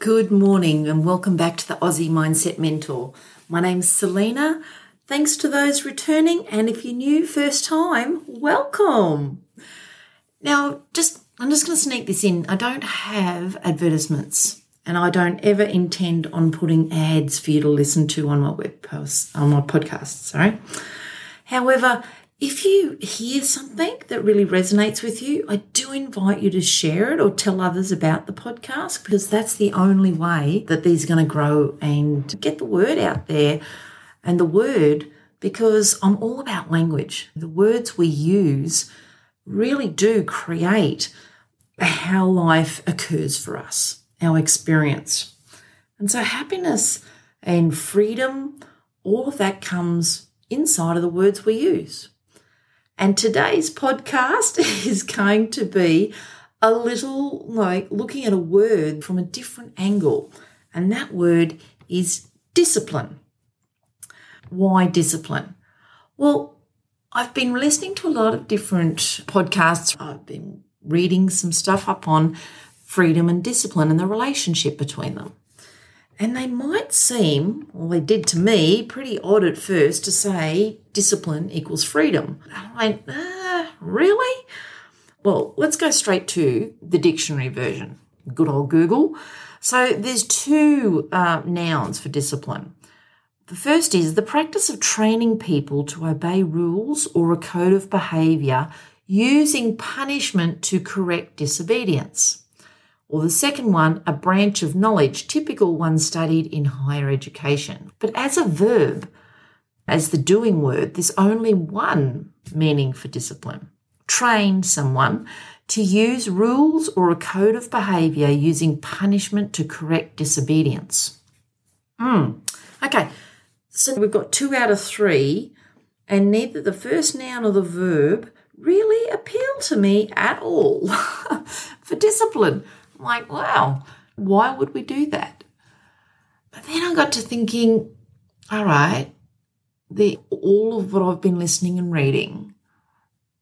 Good morning and welcome back to the Aussie Mindset Mentor. My name's Selena. Thanks to those returning, and if you're new first time, welcome. Now, I'm just going to sneak this in. I don't have advertisements and I don't ever intend on putting ads for you to listen to on my podcast, However, if you hear something that really resonates with you, I do invite you to share it or tell others about the podcast, because that's the only way that these are going to grow and get the word out there. And the word, because I'm all about language. The words we use really do create how life occurs for us, our experience. And so happiness and freedom, all of that comes inside of the words we use. And today's podcast is going to be a little like looking at a word from a different angle. And that word is discipline. Why discipline? Well, I've been listening to a lot of different podcasts. I've been reading some stuff up on freedom and discipline and the relationship between them. And they might seem, well, they did to me, pretty odd at first to say discipline equals freedom. I'm like, really? Well, let's go straight to the dictionary version. Good old Google. So there's two nouns for discipline. The first is the practice of training people to obey rules or a code of behaviour using punishment to correct disobedience. Or the second one, a branch of knowledge, typical one studied in higher education. But as a verb, as the doing word, there's only one meaning for discipline. Train someone to use rules or a code of behaviour using punishment to correct disobedience. Okay, so we've got 2 out of 3, and neither the first noun or the verb really appeal to me at all for discipline. I'm like, wow, why would we do that? But then I got to thinking, all right, all of what I've been listening and reading,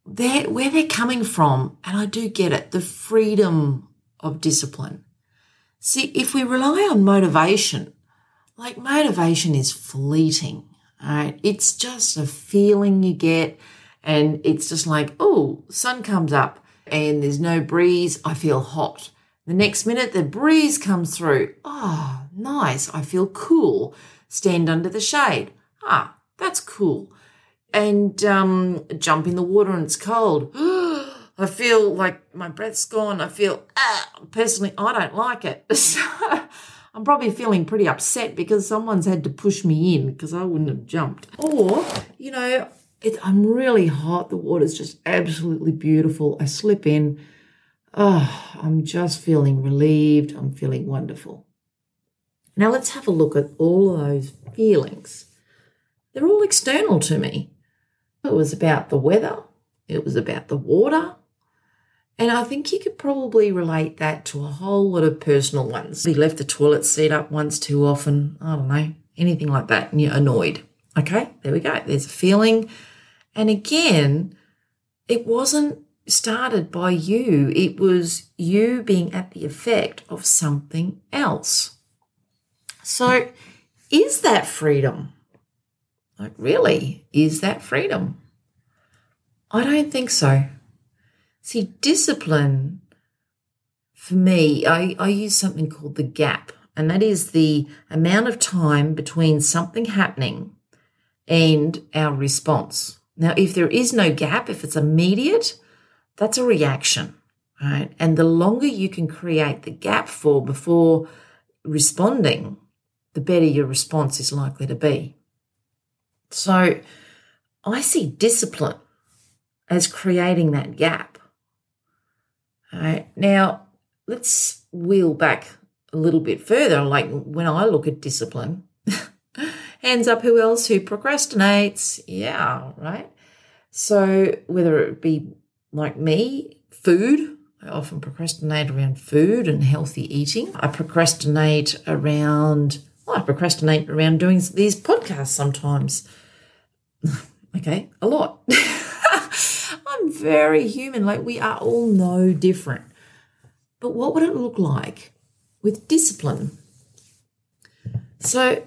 where they're coming from, and I do get it, the freedom of discipline. See, if we rely on motivation, like motivation is fleeting, all right? It's just a feeling you get, and it's just like, oh, sun comes up and there's no breeze, I feel hot. The next minute, the breeze comes through. Oh, nice. I feel cool. Stand under the shade. Ah, that's cool. And jump in the water and it's cold. I feel like my breath's gone. I feel, personally, I don't like it. So I'm probably feeling pretty upset because someone's had to push me in because I wouldn't have jumped. Or, you know, I'm really hot. The water's just absolutely beautiful. I slip in. Oh, I'm just feeling relieved. I'm feeling wonderful. Now let's have a look at all of those feelings. They're all external to me. It was about the weather. It was about the water. And I think you could probably relate that to a whole lot of personal ones. You left the toilet seat up once too often. I don't know, anything like that, and you're annoyed. Okay, there we go. There's a feeling. And again, it wasn't started by you. It was you being at the effect of something else. So is that freedom? Like, really, is that freedom? I don't think so. See, discipline, for me, I use something called the gap, and that is the amount of time between something happening and our response. Now, if there is no gap, if it's immediate, that's a reaction, right? And the longer you can create the gap for before responding, the better your response is likely to be. So I see discipline as creating that gap. All right, now let's wheel back a little bit further. Like when I look at discipline, hands up who else who procrastinates? Yeah, right? So whether it be like me, food. I often procrastinate around food and healthy eating. I procrastinate around doing these podcasts sometimes. Okay, a lot. I'm very human. Like we are all no different. But what would it look like with discipline. So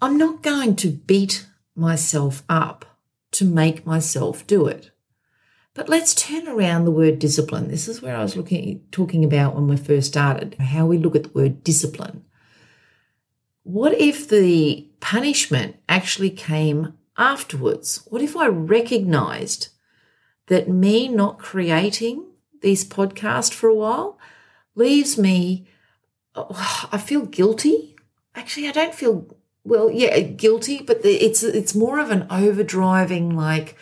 I'm not going to beat myself up to make myself do it. But let's turn around the word discipline. This is where I was talking about when we first started, how we look at the word discipline. What if the punishment actually came afterwards? What if I recognized that me not creating these podcasts for a while leaves me, I feel guilty. Actually, I don't feel, guilty, but it's more of an overdriving, like,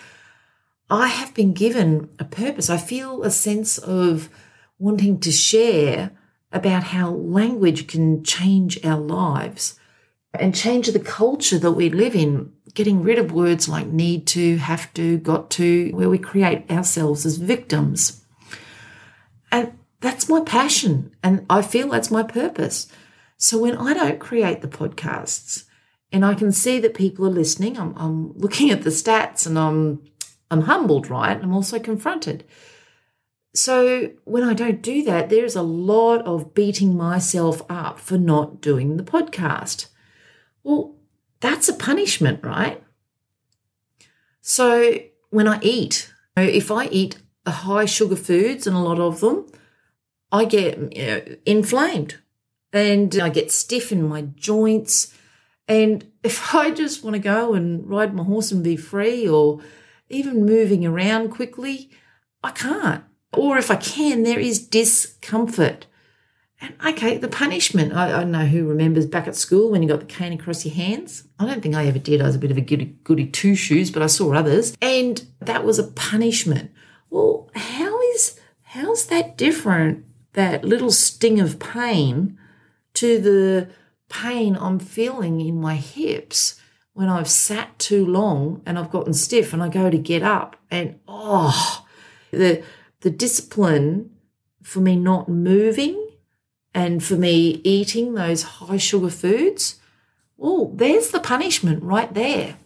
I have been given a purpose. I feel a sense of wanting to share about how language can change our lives and change the culture that we live in, getting rid of words like need to, have to, got to, where we create ourselves as victims. And that's my passion, and I feel that's my purpose. So when I don't create the podcasts and I can see that people are listening, I'm looking at the stats and I'm humbled, right? I'm also confronted. So when I don't do that, there's a lot of beating myself up for not doing the podcast. Well, that's a punishment, right? So when I eat, if I eat the high sugar foods, and a lot of them, I get inflamed and I get stiff in my joints. And if I just want to go and ride my horse and be free, or even moving around quickly, I can't. Or if I can, there is discomfort. And, okay, the punishment. I know who remembers back at school when you got the cane across your hands. I don't think I ever did. I was a bit of a goody two-shoes, but I saw others. And that was a punishment. Well, how's that different, that little sting of pain, to the pain I'm feeling in my hips when I've sat too long and I've gotten stiff and I go to get up, and the discipline for me not moving and for me eating those high sugar foods, well, there's the punishment right there.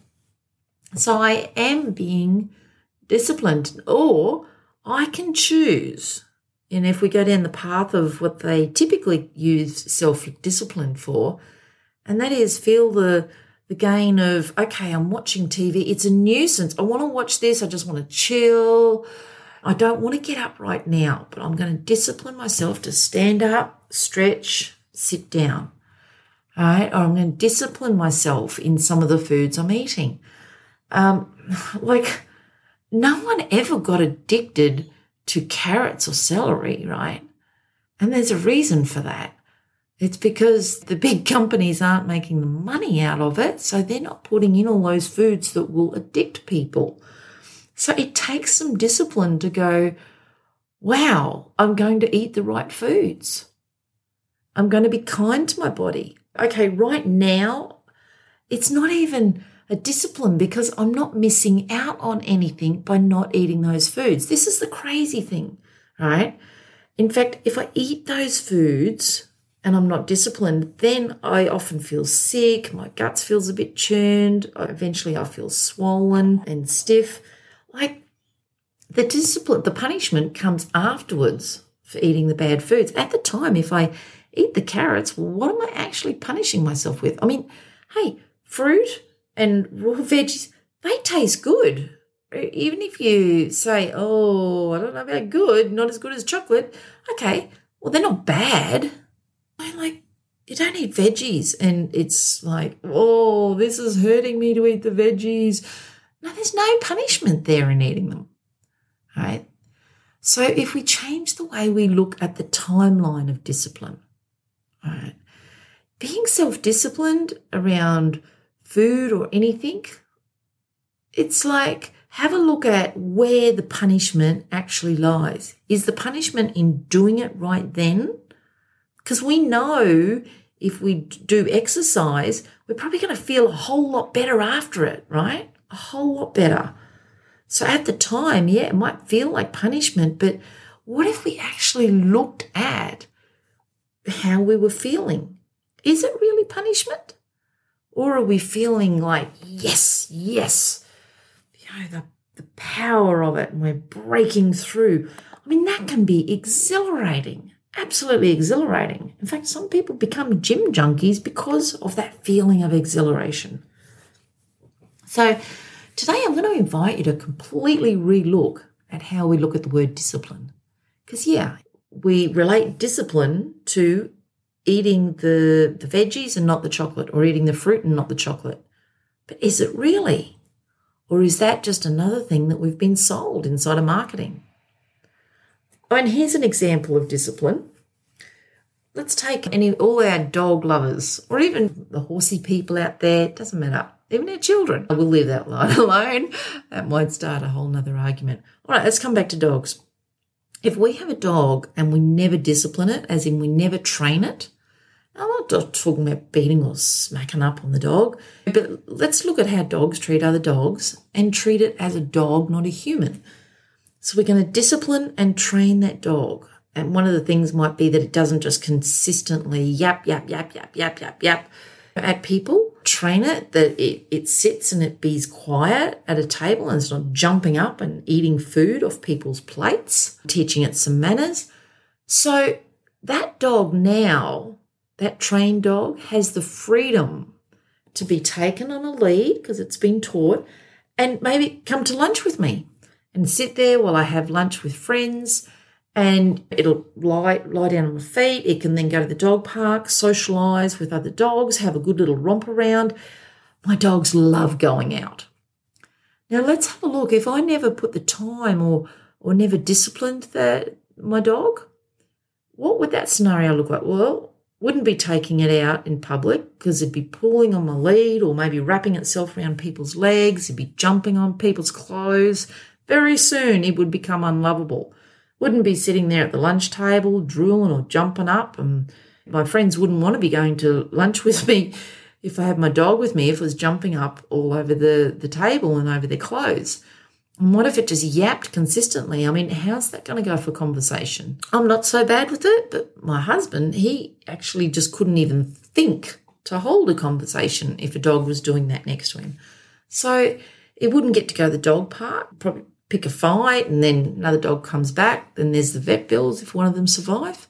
So I am being disciplined, or I can choose. And if we go down the path of what they typically use self-discipline for, and that is feel the gain of, okay, I'm watching TV. It's a nuisance. I want to watch this. I just want to chill. I don't want to get up right now, but I'm going to discipline myself to stand up, stretch, sit down. All right. Or I'm going to discipline myself in some of the foods I'm eating. No one ever got addicted to carrots or celery, right? And there's a reason for that. It's because the big companies aren't making the money out of it, so they're not putting in all those foods that will addict people. So it takes some discipline to go, wow, I'm going to eat the right foods. I'm going to be kind to my body. Okay, right now, it's not even a discipline because I'm not missing out on anything by not eating those foods. This is the crazy thing, right? In fact, if I eat those foods and I'm not disciplined, then I often feel sick, my guts feels a bit churned, eventually I feel swollen and stiff. Like the discipline, the punishment comes afterwards for eating the bad foods. At the time, if I eat the carrots, well, what am I actually punishing myself with? I mean, hey, fruit and raw veggies, they taste good. Even if you say, oh, I don't know about good, not as good as chocolate. Okay, well, they're not bad. I'm like, you don't eat veggies. And it's like, oh, this is hurting me to eat the veggies. No, there's no punishment there in eating them, right? So if we change the way we look at the timeline of discipline, right, being self-disciplined around food or anything, it's like have a look at where the punishment actually lies. Is the punishment in doing it right then? Because we know if we do exercise, we're probably going to feel a whole lot better after it, right? A whole lot better. So at the time, yeah, it might feel like punishment, but what if we actually looked at how we were feeling? Is it really punishment? Or are we feeling like, yes, the power of it, and we're breaking through? I mean, that can be exhilarating. absolutely exhilarating. In fact, some people become gym junkies because of that feeling of exhilaration. So today I'm going to invite you to completely relook at how we look at the word discipline. Because, yeah, we relate discipline to eating the veggies and not the chocolate, or eating the fruit and not the chocolate. But is it really? Or is that just another thing that we've been sold inside of marketing? I mean, here's an example of discipline. Let's take all our dog lovers, or even the horsey people out there. It doesn't matter. Even our children. We'll leave that line alone. That might start a whole nother argument. All right, let's come back to dogs. If we have a dog and we never discipline it, as in we never train it, I'm not talking about beating or smacking up on the dog, but let's look at how dogs treat other dogs and treat it as a dog, not a human. So we're going to discipline and train that dog. And one of the things might be that it doesn't just consistently yap, yap, yap, yap, yap, yap, yap at people. Train it that it sits and it be quiet at a table and it's not jumping up and eating food off people's plates, teaching it some manners. So that dog now, that trained dog, has the freedom to be taken on a lead because it's been taught, and maybe come to lunch with me and sit there while I have lunch with friends, and it'll lie down on my feet. It can then go to the dog park, socialise with other dogs, have a good little romp around. My dogs love going out. Now let's have a look. If I never put the time or never disciplined my dog, what would that scenario look like? Well, wouldn't be taking it out in public because it'd be pulling on my lead, or maybe wrapping itself around people's legs. It'd be jumping on people's clothes. Very soon it would become unlovable. Wouldn't be sitting there at the lunch table drooling or jumping up. And my friends wouldn't want to be going to lunch with me if I had my dog with me, if it was jumping up all over the table and over their clothes. And what if it just yapped consistently? I mean, how's that going to go for conversation? I'm not so bad with it, but my husband, he actually just couldn't even think to hold a conversation if a dog was doing that next to him. So it wouldn't get to go to the dog park, probably pick a fight, and then another dog comes back, then there's the vet bills if one of them survive.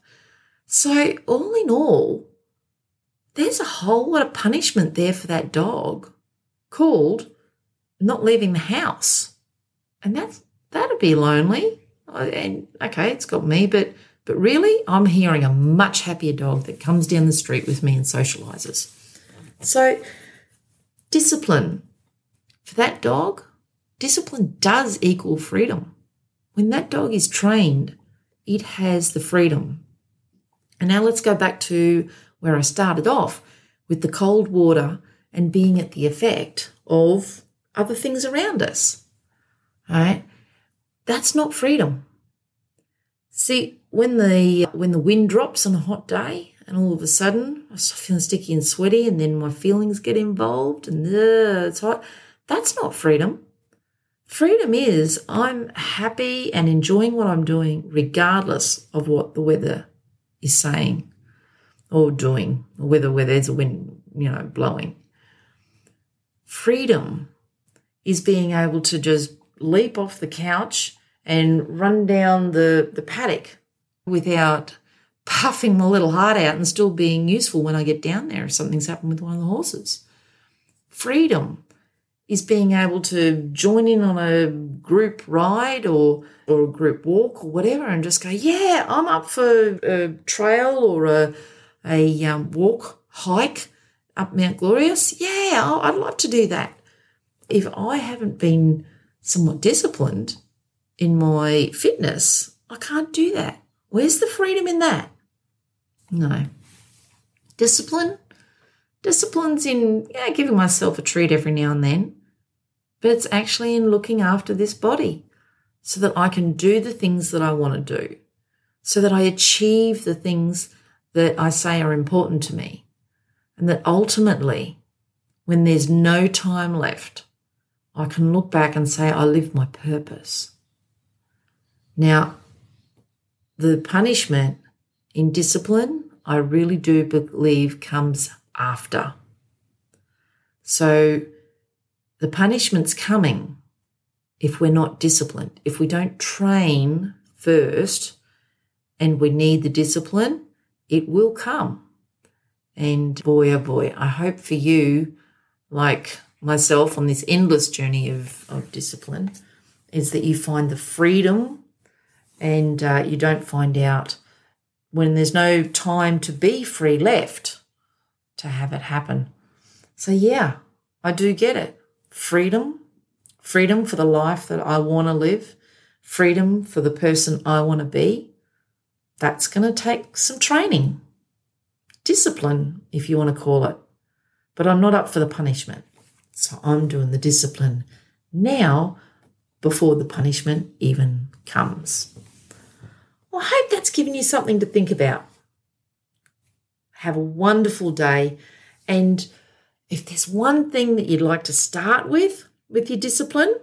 So all in all, there's a whole lot of punishment there for that dog called not leaving the house. And that'd be lonely. And okay, it's got me, but really, I'm hearing a much happier dog that comes down the street with me and socialises. So discipline for that dog, discipline does equal freedom. When that dog is trained, it has the freedom. And now let's go back to where I started off with the cold water and being at the effect of other things around us. All right, that's not freedom. See, when the wind drops on a hot day and all of a sudden I start feeling sticky and sweaty, and then my feelings get involved and it's hot, that's not freedom. Freedom is I'm happy and enjoying what I'm doing regardless of what the weather is saying or doing, or whether there's a wind, blowing. Freedom is being able to just leap off the couch and run down the paddock without puffing my little heart out, and still being useful when I get down there if something's happened with one of the horses. Freedom is being able to join in on a group ride or a group walk or whatever, and just go, yeah, I'm up for a trail or a hike up Mount Glorious. Yeah, I'd love to do that. If I haven't been somewhat disciplined in my fitness, I can't do that. Where's the freedom in that? No. Discipline? Discipline's in giving myself a treat every now and then, but it's actually in looking after this body so that I can do the things that I want to do, so that I achieve the things that I say are important to me, and that ultimately, when there's no time left, I can look back and say, I lived my purpose. Now, the punishment in discipline, I really do believe comes after. So the punishment's coming if we're not disciplined, if we don't train first and we need the discipline, it will come. And boy, oh boy, I hope for you, like myself on this endless journey of discipline, is that you find the freedom and you don't find out when there's no time to be free left to have it happen. So, yeah, I do get it. Freedom for the life that I want to live, freedom for the person I want to be, that's going to take some training, discipline if you want to call it. But I'm not up for the punishment, so I'm doing the discipline now before the punishment even comes. Well, I hope that's given you something to think about. Have a wonderful day, and if there's one thing that you'd like to start with your discipline,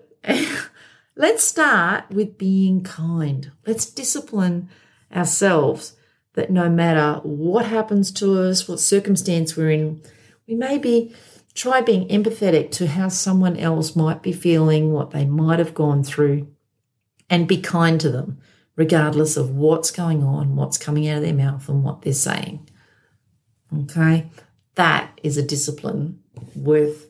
let's start with being kind. Let's discipline ourselves that no matter what happens to us, what circumstance we're in, we maybe try being empathetic to how someone else might be feeling, what they might have gone through, and be kind to them, regardless of what's going on, what's coming out of their mouth and what they're saying. Okay? That is a discipline worth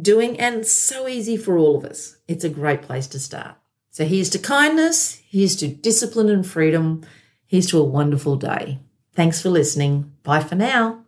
doing, and so easy for all of us. It's a great place to start. So here's to kindness, here's to discipline and freedom, here's to a wonderful day. Thanks for listening. Bye for now.